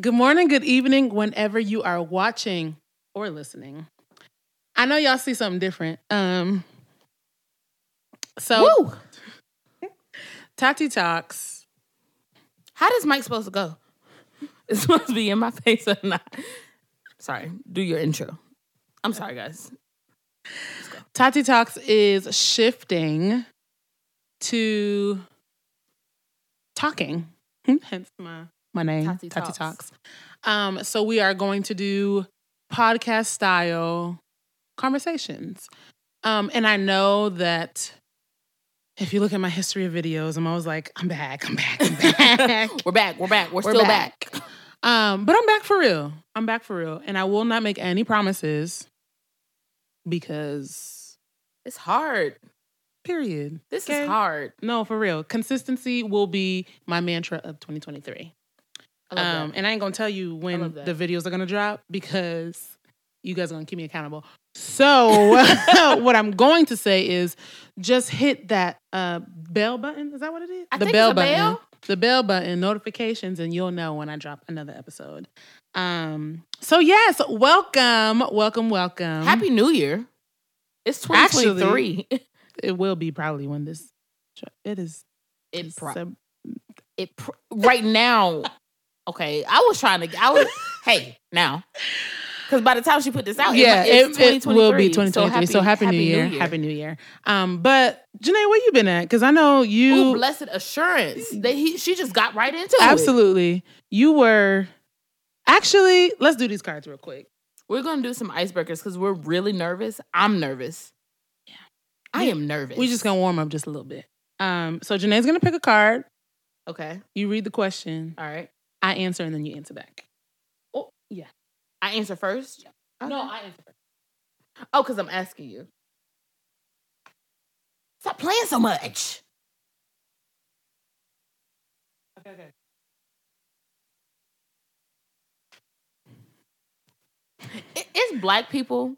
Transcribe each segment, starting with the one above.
Good morning, good evening, whenever you are watching or listening. I know y'all see something different. Tati Talks. How does mic supposed to go? It's supposed to be in my face or not? Sorry, do your intro. I'm sorry, guys. Tati Talks is shifting to talking. Hence my name, Tati Talks. So we are going to do podcast style conversations. And I know that if you look at my history of videos, I'm always like, I'm back. We're still back. But I'm back for real. And I will not make any promises because it's hard. Period. This is hard. No, for real. Consistency will be my mantra of 2023. I love that. And I ain't going to tell you when the videos are going to drop because you guys are going to keep me accountable. So what I'm going to say is just hit that bell button. Is that what it is? The bell button, notifications, and you'll know when I drop another episode. So yes, welcome. Happy New Year. It's 2023. Actually, it will be probably when this. It is. Right now. Okay, I was trying to. Hey, now. Because by the time she put this out, it's 2023. It will be 2023. So happy New Year. Happy New Year. But Janae, where you been at? Because I know you. Ooh, blessed assurance. She just got right into it. Absolutely. You were. Actually, let's do these cards real quick. We're going to do some icebreakers because we're really nervous. I'm nervous. Yeah. I am nervous. We're just going to warm up just a little bit. So Janae's going to pick a card. Okay. You read the question. All right. I answer and then you answer back. Oh, yeah. I answer first? Okay. No, I answer first. Oh, because I'm asking you. Stop playing so much. Okay. It's black people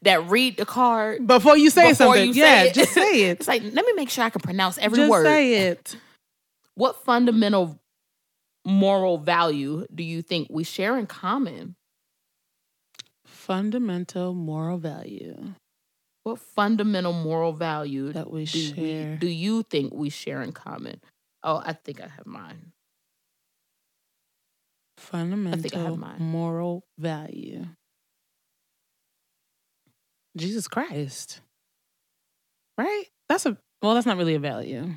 that read the card. Before you say something. Just say it. It's like, let me make sure I can pronounce every word. Just say it. What fundamental moral value do you think we share in common? Fundamental moral value. What fundamental moral value that we share? Do you think we share in common? Oh, I think I have mine. Moral value. Jesus Christ. Right? That's not really a value.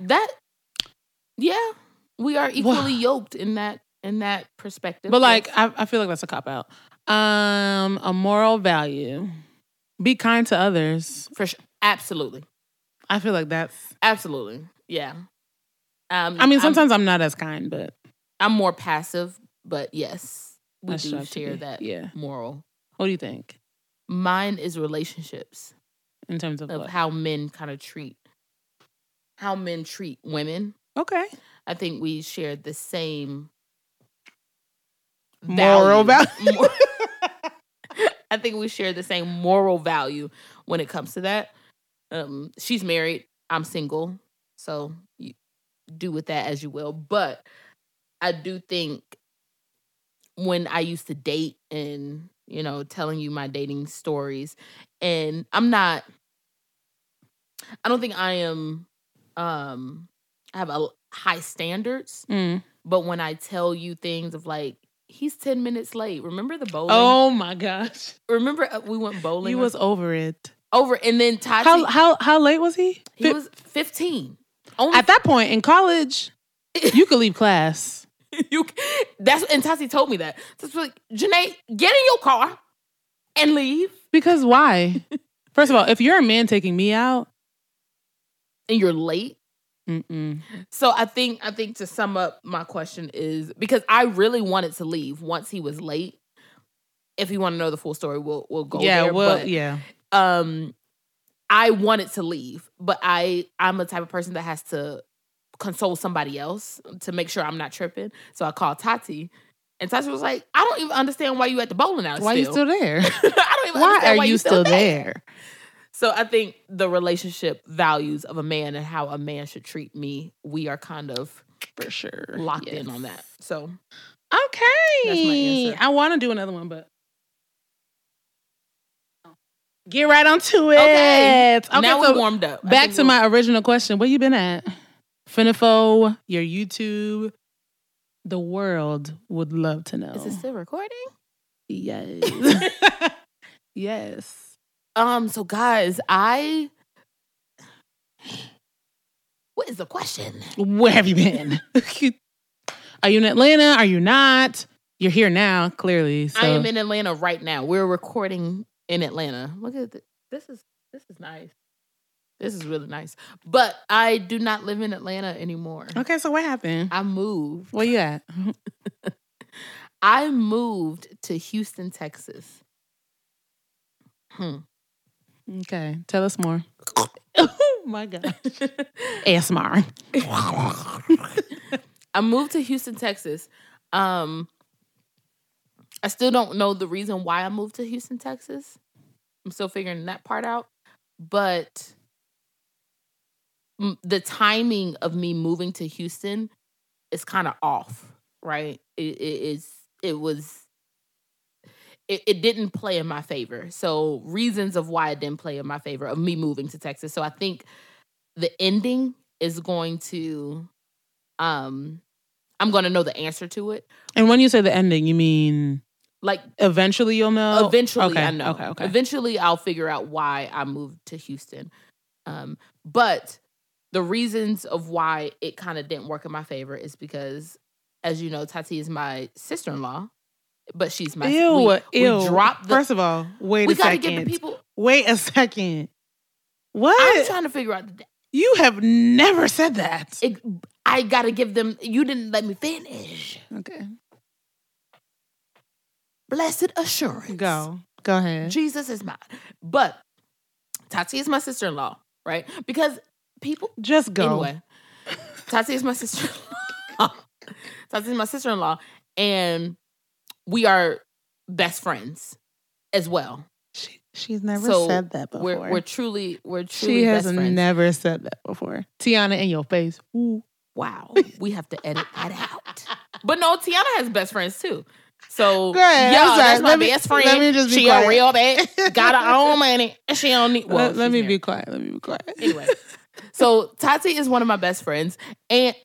Yeah. We are equally yoked in that perspective. But like, I feel like that's a cop out. A moral value. Be kind to others. For sure. Absolutely. I feel like that's... Absolutely. Yeah. Sometimes I'm not as kind, but... I'm more passive, but yes. We do share that moral. What do you think? Mine is relationships. In terms of what? How men kind of treat... How men treat women. Okay. I think we shared the same moral value. I think we share the same moral value when it comes to that. She's married. I'm single. So you do with that as you will. But I do think when I used to date and, you know, telling you my dating stories, and I have a high standards, but when I tell you things of like, he's 10 minutes late. Remember the bowling? Oh my gosh! Remember we went bowling. You was over it. And then Tati. How late was he? He was 15. Only at that point in college, you could leave class. And Tati told me that. So it's like, Janae, get in your car and leave. Because why? First of all, if you're a man taking me out and you're late. Mm-mm. So I think to sum up my question is, because I really wanted to leave once he was late. If you want to know the full story, we'll go there. I wanted to leave, but I'm the type of person that has to console somebody else to make sure I'm not tripping. So I called Tati, and Tati was like, I don't even understand why you at the bowling alley. Why you still there? Why are you still there? So I think the relationship values of a man and how a man should treat me, we are kind of locked in on that. So Okay. I want to do another one, but get right onto it. Okay. Now we're warmed up. Back to my original question. Where you been at? Finifo, your YouTube. The world would love to know. Is it still recording? Yes. Yes. So guys, what is the question? Where have you been? Are you in Atlanta? Are you not? You're here now, clearly. So. I am in Atlanta right now. We're recording in Atlanta. Look at this. This is nice. This is really nice. But I do not live in Atlanta anymore. Okay, so what happened? I moved. Where you at? I moved to Houston, Texas. Okay, tell us more. Oh my gosh. ASMR. I moved to Houston, Texas. I still don't know the reason why I moved to Houston, Texas. I'm still figuring that part out. But the timing of me moving to Houston is kind of off, right? It didn't play in my favor. So reasons of why it didn't play in my favor of me moving to Texas. So I think the ending is going to, I'm going to know the answer to it. And when you say the ending, you mean... Like eventually you'll know? Eventually, okay. I know. Okay. Eventually I'll figure out why I moved to Houston. But the reasons of why it kind of didn't work in my favor is because, as you know, Tati is my sister-in-law, but she's my... We dropped the... First of all, wait a second. We gotta get the people... Wait a second. What? I'm trying to figure out... You have never said that. I gotta give them... You didn't let me finish. Okay. Blessed assurance. Go ahead. Jesus is mine. But Tati is my sister-in-law, right? Because people... Just go. Anyway, Tati is my sister-in-law. Tati is my sister-in-law. And we are best friends as well. She's never said that before. We're truly she has best friends. Never said that before. Tiana in your face. Ooh. Wow. We have to edit that out. But no, Tiana has best friends too. So, yeah, that's my best friend. Let me just be quiet. She a real bad. Got her own money. She don't need... Well, Let me be quiet. Anyway. So, Tati is one of my best friends. And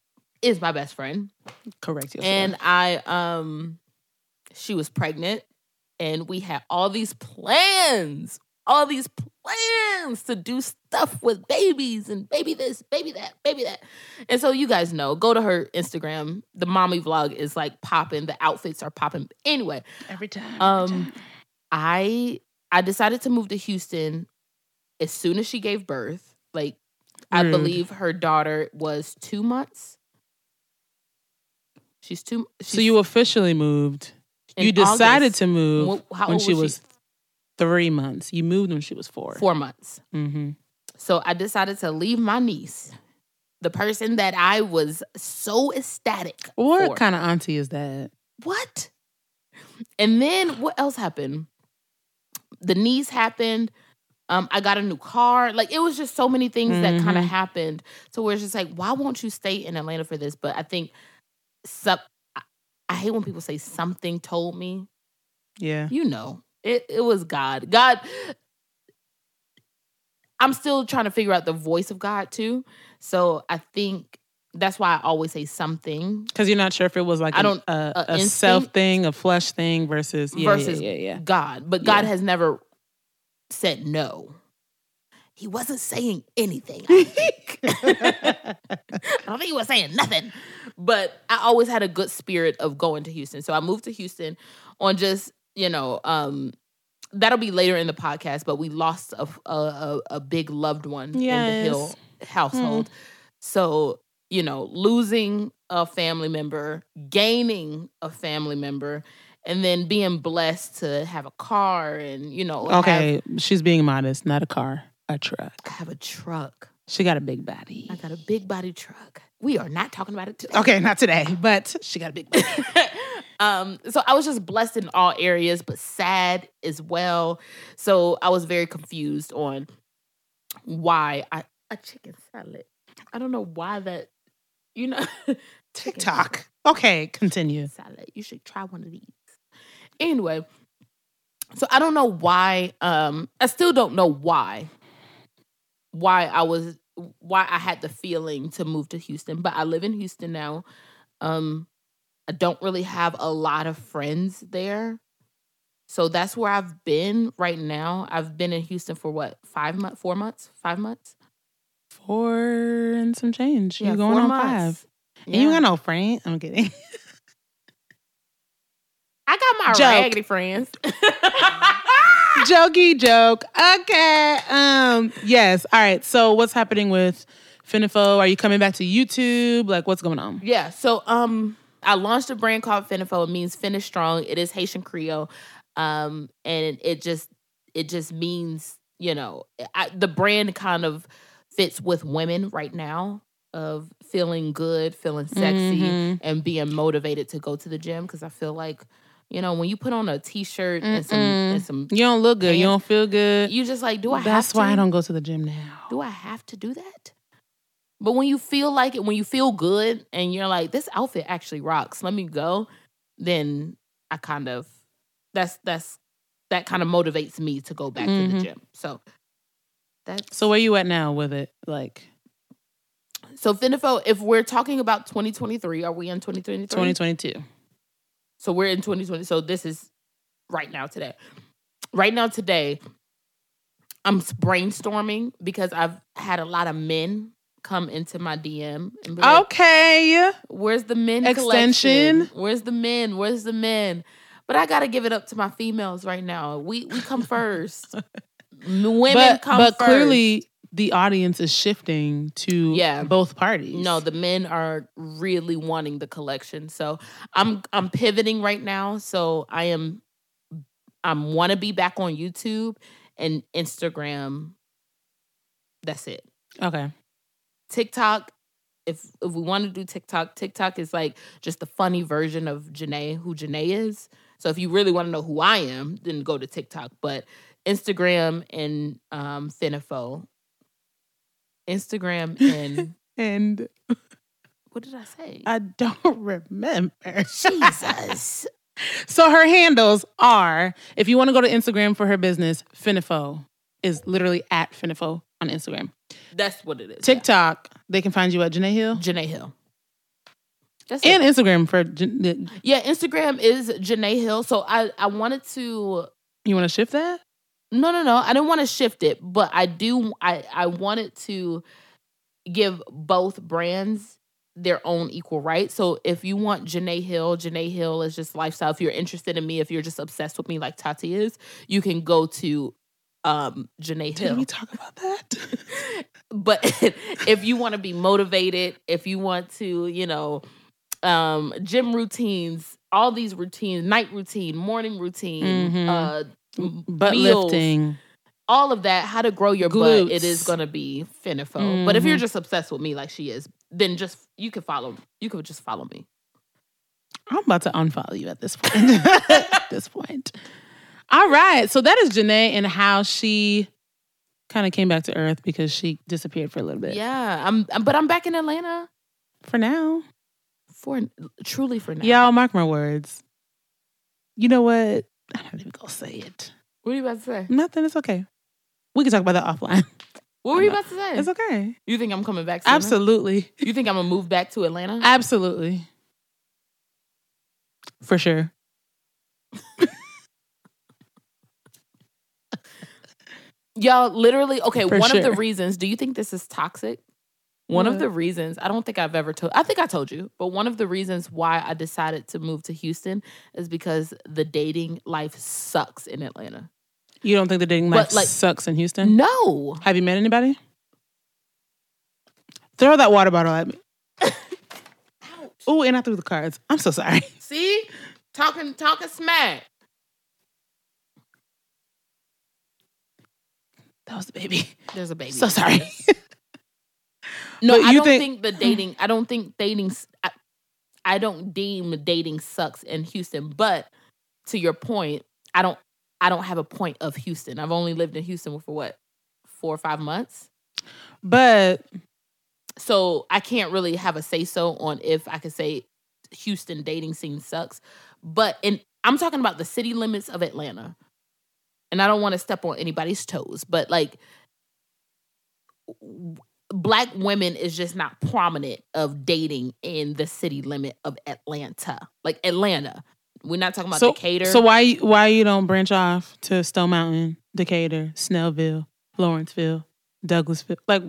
is my best friend. Correct yourself. And she was pregnant. And we had all these plans. All these plans to do stuff with babies. And baby this, baby that, baby that. And so you guys know, go to her Instagram. The mommy vlog is like popping. The outfits are popping. Anyway. Every time. I decided to move to Houston as soon as she gave birth. Like, rude. I believe her daughter was 2 months. So you officially moved. You decided August, to move when she was... 3 months. You moved when she was 4. 4 months. Mm-hmm. So I decided to leave my niece, the person that I was so ecstatic for. What kind of auntie is that? What? And then what else happened? The niece happened. I got a new car. Like, it was just so many things that kind of happened. So we're just like, why won't you stay in Atlanta for this? But I think I hate when people say something told me. Yeah. You know. It was God. God, I'm still trying to figure out the voice of God too. So I think that's why I always say something. Because you're not sure if it was like a self thing, a flesh thing versus God. But God has never said no. He wasn't saying anything, I think. I don't think he was saying nothing. But I always had a good spirit of going to Houston. So I moved to Houston on just... You know, that'll be later in the podcast, but we lost a big loved one in the Hill household. So, you know, losing a family member, gaining a family member, and then being blessed to have a car and, you know. Okay, she's being modest, not a car, a truck. I have a truck. She got a big body. I got a big body truck. We are not talking about it today. Okay, not today, but she got a big body. So I was just blessed in all areas, but sad as well. So I was very confused on why a chicken salad. I don't know why that, you know. TikTok. Okay, continue. Salad. You should try one of these. Anyway, so I don't know why. I still don't know why. Why I had the feeling to move to Houston, but I live in Houston now. I don't really have a lot of friends there. So that's where I've been right now. I've been in Houston for what, 5 months, 4 months, 5 months? 4 and some change. Yeah, you're going on 5. Yeah. And you got no friend. I'm kidding. I got my raggedy friends. Jokey joke. Okay. Yes. All right. So what's happening with Finifo? Are you coming back to YouTube? Like, what's going on? Yeah. So I launched a brand called Finifo. It means Finish Strong. It is Haitian Creole. And it just means, you know, the brand kind of fits with women right now of feeling good, feeling sexy, mm-hmm. and being motivated to go to the gym. Because I feel like, you know, when you put on a t-shirt and some you don't look good, pants, you don't feel good. You just like, do I have to? That's why I don't go to the gym now. Do I have to do that? But when you feel like it, when you feel good and you're like, this outfit actually rocks, let me go, then I kind of, that kind of motivates me to go back to the gym. So that's... So where you at now with it? Like... So Finifo, if we're talking about 2023, are we in 2023? 2022. So we're in 2020. So this is right now today. Right now today, I'm brainstorming because I've had a lot of men come into my DM. And be like, okay. Where's the men extension? Collection? Where's the men? Where's the men? But I got to give it up to my females right now. We come first. Women come first. But clearly the audience is shifting to both parties. No, the men are really wanting the collection. So I'm pivoting right now. So I want to be back on YouTube and Instagram. That's it. Okay. TikTok. If we want to do TikTok is like just the funny version of Janae, who Janae is. So if you really want to know who I am, then go to TikTok. But Instagram and Finifo. Instagram and... and... What did I say? I don't remember. Jesus. So her handles are, if you want to go to Instagram for her business, Finifo is literally at Finifo on Instagram. That's what it is. TikTok, They can find you at Jenaihill? Jenaihill. And it. Instagram for... Instagram is Jenaihill. So I wanted to... You want to shift that? No. I didn't want to shift it, but I wanted to give both brands their own equal rights. So if you want Jenaihill is just lifestyle. If you're interested in me, if you're just obsessed with me like Tati is, you can go to Jenaihill. Did we talk about that? But if you want to be motivated, if you want to, you know, gym routines, all these routines, night routine, morning routine, butt meals, lifting, all of that, how to grow your glutes. Butt, it is gonna be Finifo. But if you're just obsessed with me like she is, then just you could just follow me. I'm about to unfollow you at this point. All right, so that is Janae and how she kind of came back to earth because she disappeared for a little bit. Yeah, I'm back in Atlanta for now. For now, y'all mark my words. You know what? I'm not even going to say it. What are you about to say? Nothing. It's okay. We can talk about that offline. What were you about to say? It's okay. You think I'm coming back sooner? Absolutely. You think I'm going to move back to Atlanta? Absolutely. For sure. Y'all, literally, okay, for one sure. of the reasons, do you think this is toxic? One of the reasons, I don't think I've ever told, I think I told you, but one of the reasons why I decided to move to Houston is because the dating life sucks in Atlanta. You don't think the dating life sucks in Houston? No. Have you met anybody? Throw that water bottle at me. Oh, and I threw the cards. I'm so sorry. See? Talking smack. That was the baby. There's a baby. So sorry. No, but I don't deem dating sucks in Houston. But to your point, I don't have a point of Houston. I've only lived in Houston for what, 4 or 5 months? But so I can't really have a say so on if I could say Houston dating scene sucks, but I'm talking about the city limits of Atlanta. And I don't want to step on anybody's toes, but like Black women is just not prominent of dating in the city limit of Atlanta. Like Atlanta. We're not talking about Decatur. So why you don't branch off to Stone Mountain, Decatur, Snellville, Lawrenceville, Douglasville, like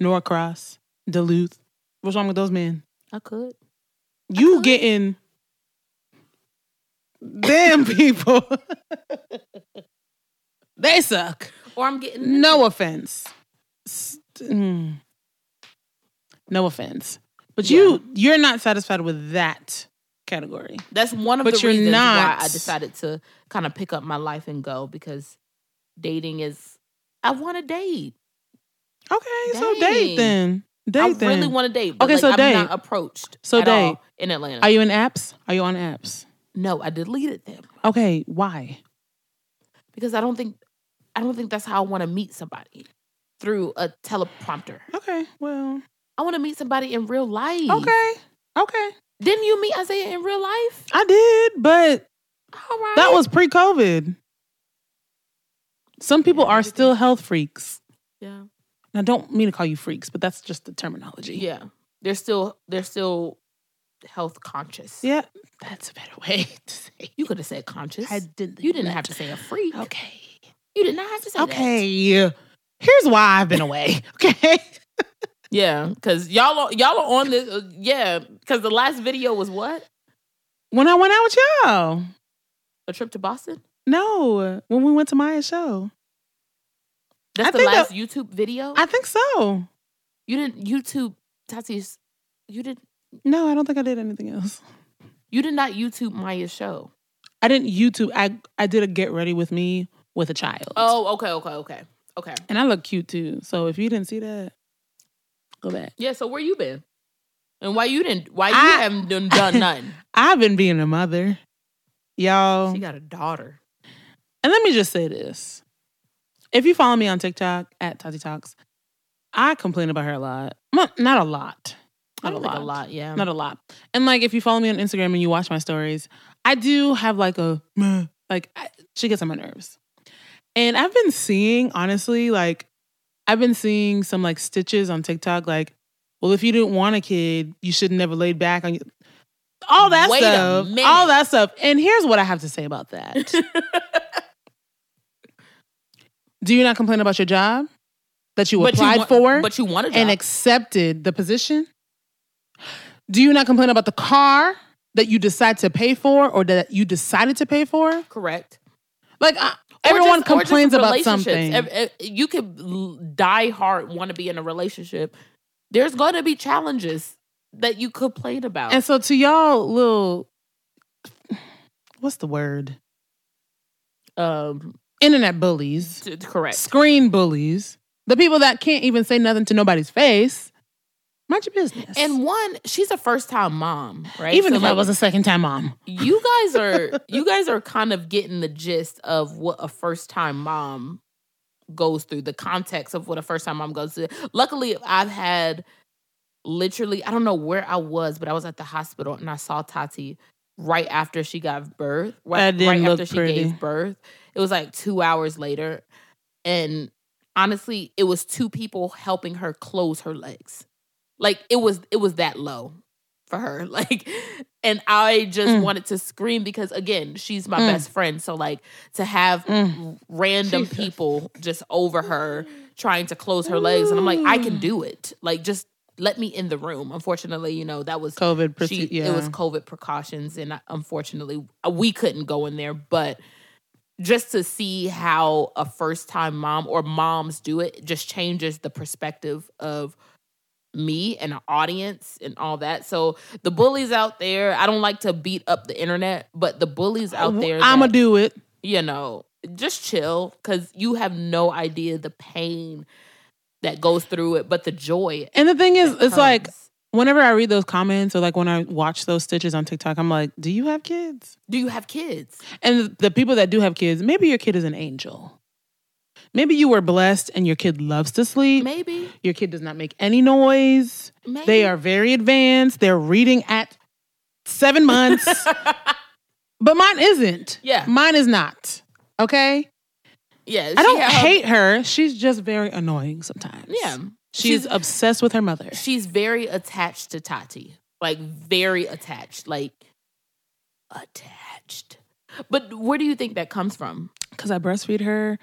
Norcross, Duluth? What's wrong with those men? I could. You getting them people. They suck. Or I'm getting... No offense. No offense. But yeah. You're not satisfied with that category. That's one of the reasons why I decided to kind of pick up my life and go, because dating is... I want to date. Okay, so date then. I really want to date, but okay, like, so I'm not approached all in Atlanta. Are you in apps? Are you on apps? No, I deleted them. Okay, why? Because I don't think that's how I want to meet somebody, through a teleprompter. Okay, well, I want to meet somebody in real life. Okay. Didn't you meet Isaiah in real life? I did, but all right. That was pre-COVID. Some people are still health freaks. Yeah. And I don't mean to call you freaks, but that's just the terminology. Yeah. They're still health conscious. Yeah. That's a better way to say it. You could have said conscious. I didn't. You didn't have to say a freak. Okay. You did not have to say that. Okay. Here's why I've been away. Okay. Yeah. Because y'all are on this. Yeah. Because the last video was what? When I went out with y'all. A trip to Boston? No. When we went to Maya's show. That's the last YouTube video? I think so. You didn't YouTube Tati's. You didn't. No, I don't think I did anything else. You did not YouTube Maya's show. I didn't YouTube. I did a get ready with me with a child. Oh, okay. And I look cute too. So if you didn't see that, go back. Yeah. So where you been? And why you haven't done nothing? I've been being a mother, y'all. She got a daughter. And let me just say this: if you follow me on TikTok at Tati Talks, I complain about her a lot. Not a lot. Not a lot. And like, if you follow me on Instagram and you watch my stories, I do have like a she gets on my nerves. And I've been seeing, honestly, like I've been seeing some like stitches on TikTok, like, well, if you didn't want a kid, you should never laid back on you. All that stuff. All that stuff. And here's what I have to say about that. Do you not complain about your job that you applied for, but you want a job and accepted the position? Do you not complain about the car that you decide to pay for or that you decided to pay for? Correct. Like everyone complains about something. You could die hard want to be in a relationship. There's going to be challenges that you complain about. And so to y'all little, what's the word? Internet bullies. Correct. Screen bullies. The people that can't even say nothing to nobody's face. Mind your business. And one, she's a first-time mom, right? Even if I was a second-time mom. You guys are kind of getting the gist of what a first-time mom goes through, the context of what a first-time mom goes through. Luckily, I've had literally, I don't know where I was, but I was at the hospital and I saw Tati right after she gave birth. It was like 2 hours later. And honestly, it was two people helping her close her legs. Like it was that low for her. Like, and I just wanted to scream because again, she's my best friend. So like to have random people just over her trying to close her legs. And I'm like, I can do it. Like, just let me in the room. Unfortunately, you know, that was COVID. It was COVID precautions. And unfortunately we couldn't go in there, but just to see how a first time mom or moms do it just changes the perspective of me and an audience and all that. So the bullies out there, I don't like to beat up the internet, but the bullies out there, I'ma do it. You know, just chill, because you have no idea the pain that goes through it, but the joy. And the thing is, it's like whenever I read those comments or like when I watch those stitches on TikTok, I'm like, do you have kids? And the people that do have kids, maybe your kid is an angel. Maybe you were blessed and your kid loves to sleep. Maybe. Your kid does not make any noise. Maybe. They are very advanced. They're reading at 7 months. But mine isn't. Yeah. Mine is not. Okay? Yeah. I don't hate her. She's just very annoying sometimes. Yeah. She's obsessed with her mother. She's very attached to Tati. Like, very attached. Like, attached. But where do you think that comes from? Because I breastfeed her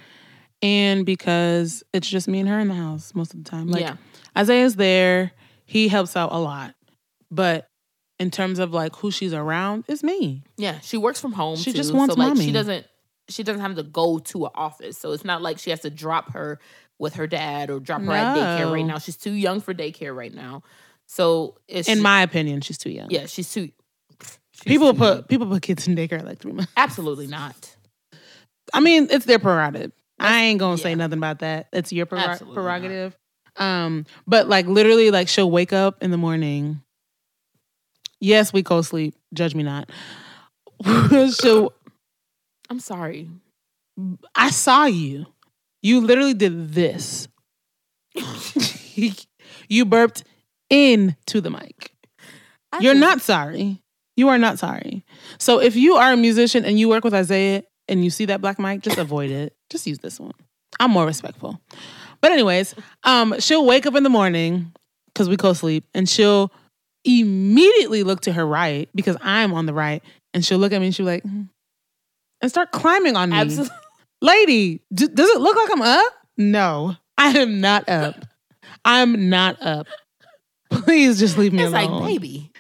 and because it's just me and her in the house most of the time. Like, yeah. Isaiah's there. He helps out a lot. But in terms of, like, who she's around, it's me. Yeah, she works from home, she too. Just wants so, like, mommy. She doesn't have to go to an office. So it's not like she has to drop her with her dad or drop her at daycare right now. She's too young for daycare right now. So it's... In my opinion, she's too young. Yeah, she's too... People put kids in daycare like 3 months. Absolutely not. I mean, it's their prerogative. I ain't gonna say nothing about that. It's your prerogative. But like literally, like she'll wake up in the morning. Yes, we co-sleep. Judge me not. I'm sorry. I saw you. You literally did this. You burped into the mic. You're not sorry. You are not sorry. So if you are a musician and you work with Isaiah and you see that black mic, just avoid it. Just use this one. I'm more respectful. But anyways, she'll wake up in the morning because we co-sleep and she'll immediately look to her right because I'm on the right and she'll look at me and she'll be like, and start climbing on me. Absolutely. Lady, does it look like I'm up? No, I am not up. I'm not up. Please just leave me alone. It's like, baby.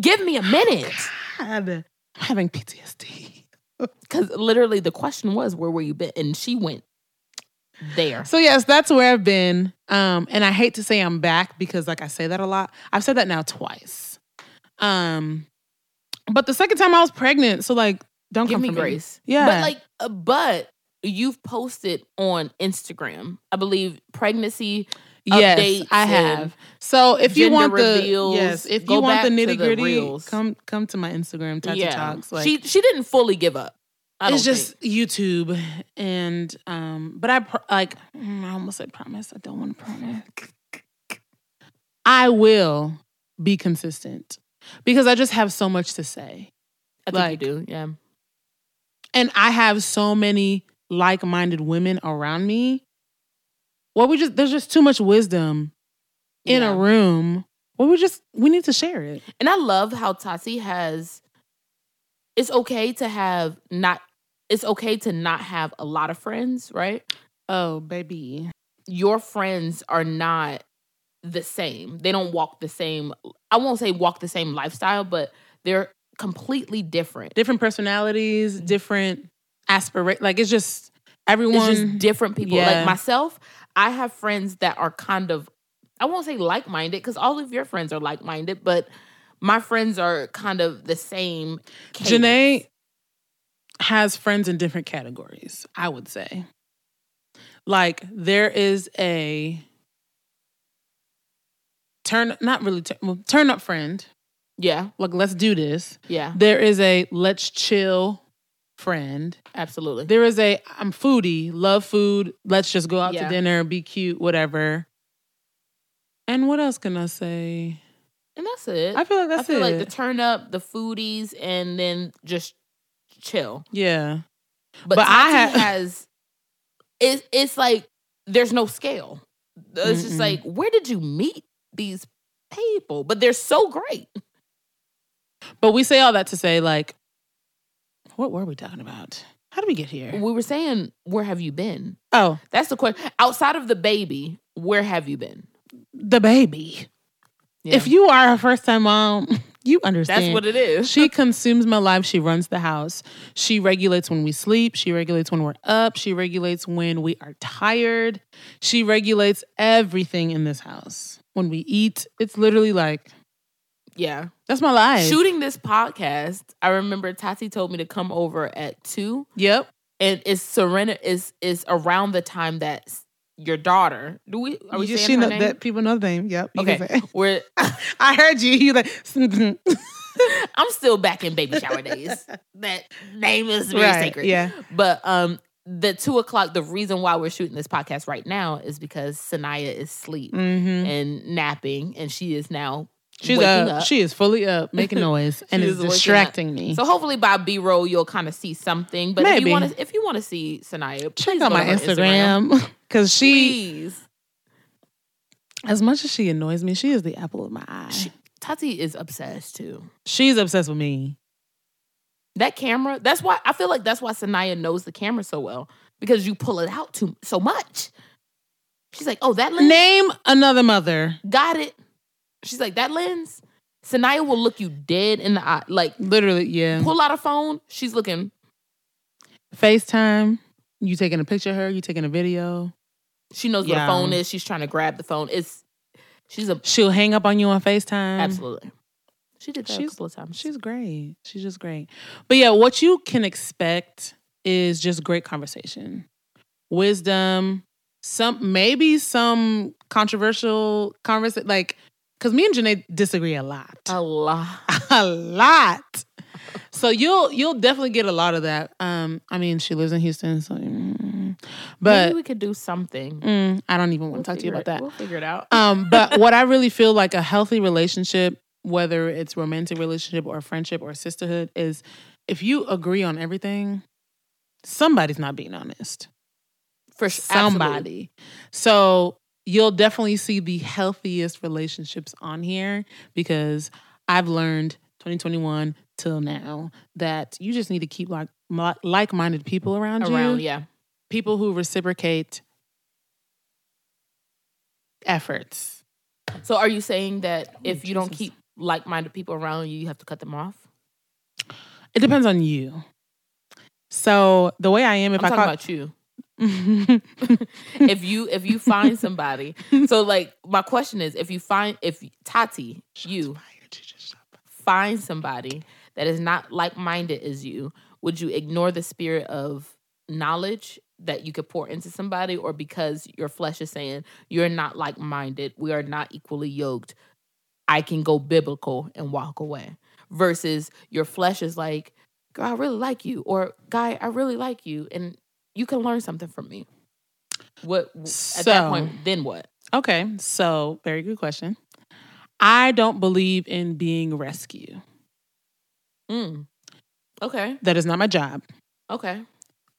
Give me a minute. God. I'm having PTSD. Because literally the question was, where were you been? And she went there. So yes, that's where I've been. And I hate to say I'm back because like I say that a lot. I've said that now twice. But the second time I was pregnant. So like, don't give me grace. Yeah. But like, but you've posted on Instagram, I believe, pregnancy updates. Yes, I have. So if you want reveals, if you want the nitty gritty, come to my Instagram, Tati Talks. Like, she didn't fully give up. It's just YouTube, and but I almost said promise. I don't want to promise. I will be consistent because I just have so much to say. I think you do, yeah. And I have so many like-minded women around me. Well, there's just too much wisdom in a room. Well, we need to share it. And I love how Tati it's okay to not have a lot of friends, right? Oh, baby. Your friends are not the same. They don't walk the same, I won't say walk the same lifestyle, but they're completely different. Different personalities, different aspirations. Like it's just everyone. It's just different people. Yeah. Like myself, I have friends that are kind of, I won't say like-minded because all of your friends are like-minded, but my friends are kind of the same. Cadence. Janae has friends in different categories, I would say. Like there is a turn up friend. Yeah. Like let's do this. Yeah. There is a let's chill friend. Absolutely. There is a I'm foodie, love food, let's just go out to dinner, be cute, whatever. And what else can I say? And that's it. I feel like that's it. I feel like the turn up, the foodies, and then just chill. Yeah. But Tati has it's like there's no scale. It's just like, where did you meet these people? But they're so great. But we say all that to say, like, what were we talking about? How did we get here? We were saying, where have you been? Oh. That's the question. Outside of the baby, where have you been? The baby. Yeah. If you are a first-time mom, you understand. That's what it is. She consumes my life. She runs the house. She regulates when we sleep. She regulates when we're up. She regulates when we are tired. She regulates everything in this house. When we eat, it's literally like... Yeah. That's my life. Shooting this podcast, I remember Tati told me to come over at 2:00. Yep. And it's Serena is around the time that your daughter. Are we just saying her name? That people know the name. Yep. Okay. Where I heard you. You like I'm still back in baby shower days. That name is very sacred. Yeah. But the 2:00, the reason why we're shooting this podcast right now is because Sanaya is asleep and napping, and she is now She's up. She is fully up, making noise, and is distracting me. So hopefully by B-roll you'll kind of see something. But maybe. if you want to see Sanaya, check out my Instagram because please. As much as she annoys me, she is the apple of my eye. Tati is obsessed too. She's obsessed with me. That camera. That's why I feel like that's why Sanaya knows the camera so well, because you pull it out so much. She's like, oh, that lens. Name another mother. Got it. She's like, that lens, Sanaya will look you dead in the eye. Like, literally, yeah. Pull out a phone, she's looking. FaceTime, you taking a picture of her, you taking a video. She knows where the phone is. She's trying to grab the phone. She'll hang up on you on FaceTime. Absolutely. She did that a couple of times. She's great. She's just great. But yeah, what you can expect is just great conversation. Wisdom. Maybe some controversial conversation. Like, because me and Janae disagree a lot. A lot. So you'll definitely get a lot of that. I mean, she lives in Houston, so... But maybe we could do something. I don't even want to talk to you about that. We'll figure it out. But what I really feel like a healthy relationship, whether it's romantic relationship or friendship or sisterhood, is if you agree on everything, somebody's not being honest. For somebody. Absolutely. So... you'll definitely see the healthiest relationships on here because I've learned 2021 till now that you just need to keep like-minded people around you. Around, yeah. People who reciprocate efforts. So are you saying that if you don't keep like-minded people around you, you have to cut them off? It depends on you. So the way I am, if I'm talking about you. if you find somebody, so like my question is, if you find somebody that is not like-minded as you, would you ignore the spirit of knowledge that you could pour into somebody, or because your flesh is saying you're not like-minded, we are not equally yoked, I can go biblical and walk away, versus your flesh is like, girl, I really like you, or guy, I really like you, and you can learn something from me. That point, then what? Okay, so very good question. I don't believe in being rescue. Okay. That is not my job. Okay.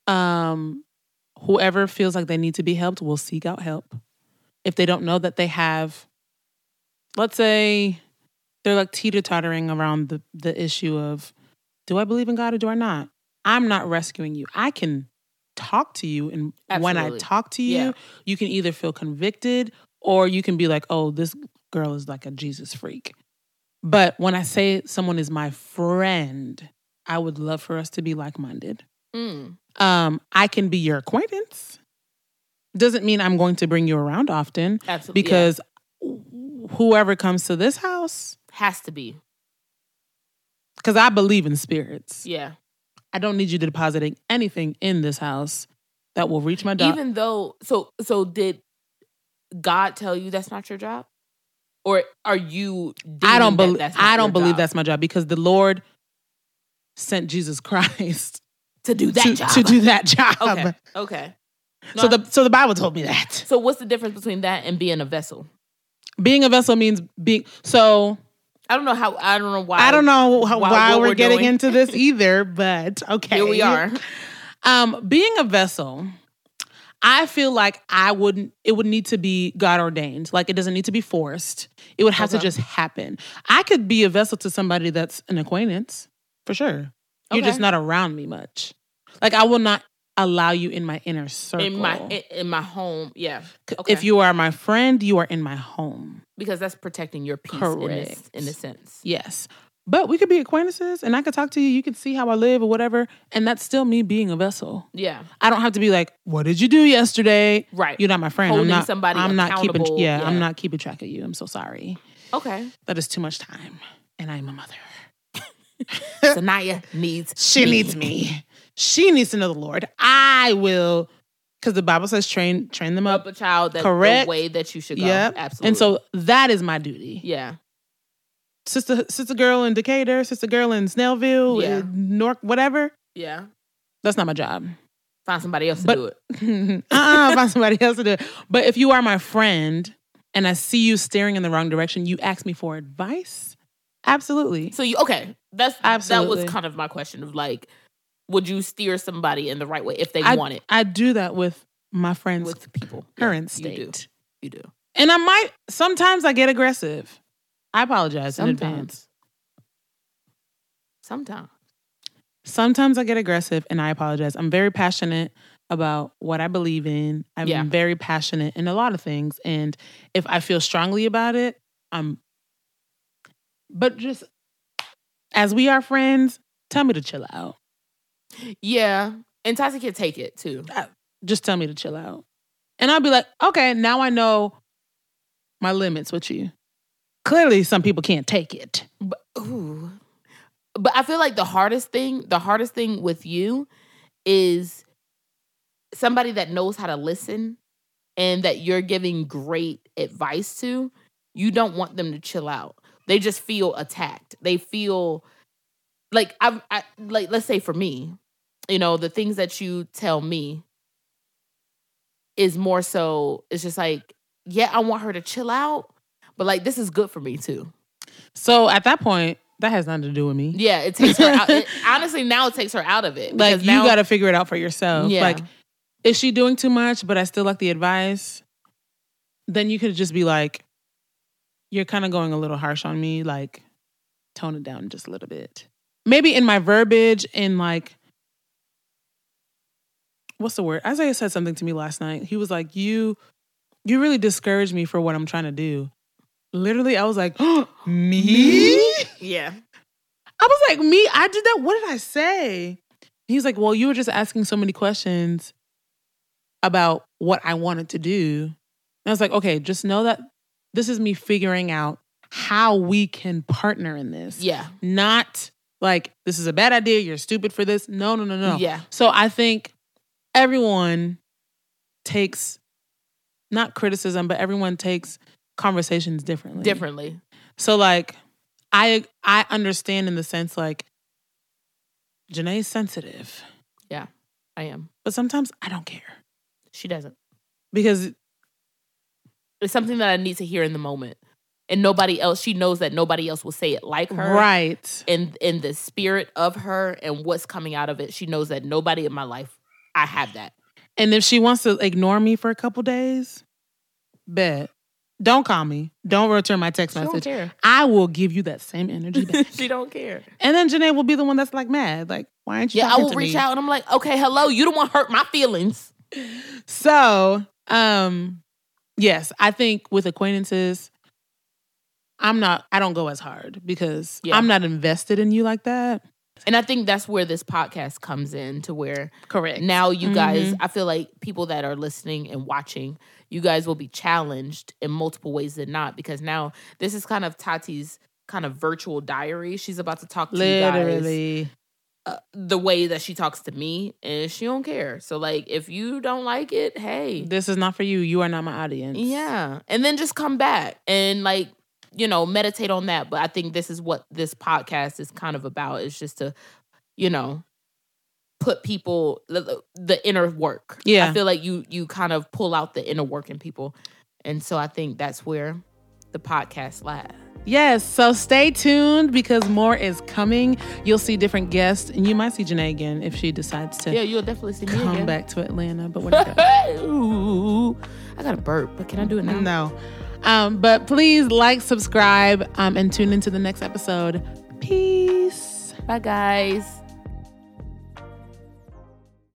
Whoever feels like they need to be helped will seek out help. If they don't know that they have, let's say they're like teeter-tottering around the issue of, do I believe in God or do I not? I'm not rescuing you. I can talk to you, and Absolutely. When I talk to you, you can either feel convicted or you can be like, oh, this girl is like a Jesus freak. But when I say someone is my friend, I would love for us to be like-minded. I can be your acquaintance. Doesn't mean I'm going to bring you around often. Absolutely. Because whoever comes to this house has to be, because I believe in spirits. Yeah, I don't need you depositing anything in this house that will reach my dog. Even though, so did God tell you that's not your job? Or are you... I don't believe that's my job, because the Lord sent Jesus Christ to do that job. Okay. No, so the Bible told me that. So what's the difference between that and being a vessel? Being a vessel means being... so... I don't know why we're getting into this either, but okay. Here we are. Being a vessel, I feel like it would need to be God ordained. Like, it doesn't need to be forced. It would have to just happen. I could be a vessel to somebody that's an acquaintance, for sure. You're just not around me much. Like, I will not allow you in my inner circle. In my home, yeah. Okay. If you are my friend, you are in my home. Because that's protecting your peace in a sense. Yes. But we could be acquaintances and I could talk to you. You could see how I live or whatever. And that's still me being a vessel. Yeah. I don't have to be like, what did you do yesterday? Right. You're not my friend. I'm not keeping track of you. I'm so sorry. Okay. That is too much time. And I'm a mother. Sanaya needs me. She needs to know the Lord. I will, because the Bible says train them up. Up a child that's the way that you should go. Yep. Absolutely. And so that is my duty. Yeah. Sister girl in Decatur, sister girl in Snellville, Newark, whatever. Yeah. That's not my job. Find somebody else to do it. Find somebody else to do it. But if you are my friend, and I see you staring in the wrong direction, you ask me for advice? Absolutely. So you, okay, that's absolutely. That was kind of my question of like, would you steer somebody in the right way if they want it? I do that with my friends, with people. Current state. You do. And I might, sometimes I get aggressive. I apologize sometimes. In advance. Sometimes I get aggressive and I apologize. I'm very passionate about what I believe in. I'm very passionate in a lot of things. And if I feel strongly about it, but just as we are friends, tell me to chill out. Yeah. And Tati can take it too. Just tell me to chill out. And I'll be like, okay, now I know my limits with you. Clearly, some people can't take it. But I feel like the hardest thing with you is somebody that knows how to listen and that you're giving great advice to, you don't want them to chill out. They just feel attacked. They feel like, let's say for me, you know, the things that you tell me is more so, it's just like, yeah, I want her to chill out, but like, this is good for me too. So at that point, that has nothing to do with me. Yeah, it takes her out. Honestly, now it takes her out of it. Like, you got to figure it out for yourself. Yeah. Like, is she doing too much, but I still like the advice? Then you could just be like, you're kind of going a little harsh on me. Like, tone it down just a little bit. Maybe in my verbiage, in like, what's the word? Isaiah said something to me last night. He was like, you really discouraged me for what I'm trying to do. Literally, I was like, oh, me? Yeah. I was like, me? I did that? What did I say? He's like, well, you were just asking so many questions about what I wanted to do. And I was like, okay, just know that this is me figuring out how we can partner in this. Yeah. Not like, this is a bad idea. You're stupid for this. No. Yeah. So I think everyone takes, not criticism, but everyone takes conversations differently. So like, I understand in the sense like, Janae's sensitive. Yeah, I am. But sometimes I don't care. She doesn't. Because it's something that I need to hear in the moment. And nobody else, she knows that nobody else will say it like her. Right. And in the spirit of her and what's coming out of it, she knows that nobody in my life, I have that. And if she wants to ignore me for a couple days, bet. Don't call me. Don't return my text message. She don't care. I will give you that same energy back. She don't care. And then Janae will be the one that's like mad. Like, why aren't you talking to me? Yeah, I will reach out and I'm like, okay, hello. You don't want to hurt my feelings. So, yes, I think with acquaintances, I don't go as hard because I'm not invested in you like that. And I think that's where this podcast comes in to where correct. Now you guys, I feel like people that are listening and watching, you guys will be challenged in multiple ways than not because now this is kind of Tati's kind of virtual diary. She's about to talk to you guys the way that she talks to me and she don't care. So like if you don't like it, hey. This is not for you. You are not my audience. Yeah. And then just come back and like, you know, meditate on that. But I think this is what this podcast is kind of about. It's just to, you know, put people, the inner work. Yeah. I feel like you kind of pull out the inner work in people. And so I think that's where the podcast lies. Yes. So stay tuned because more is coming. You'll see different guests and you might see Janae again if she decides to. Yeah, you'll definitely see me again. Come back to Atlanta. But we're not going. I got a burp, but can I do it now? No. But please like, subscribe, and tune into the next episode. Peace. Bye, guys.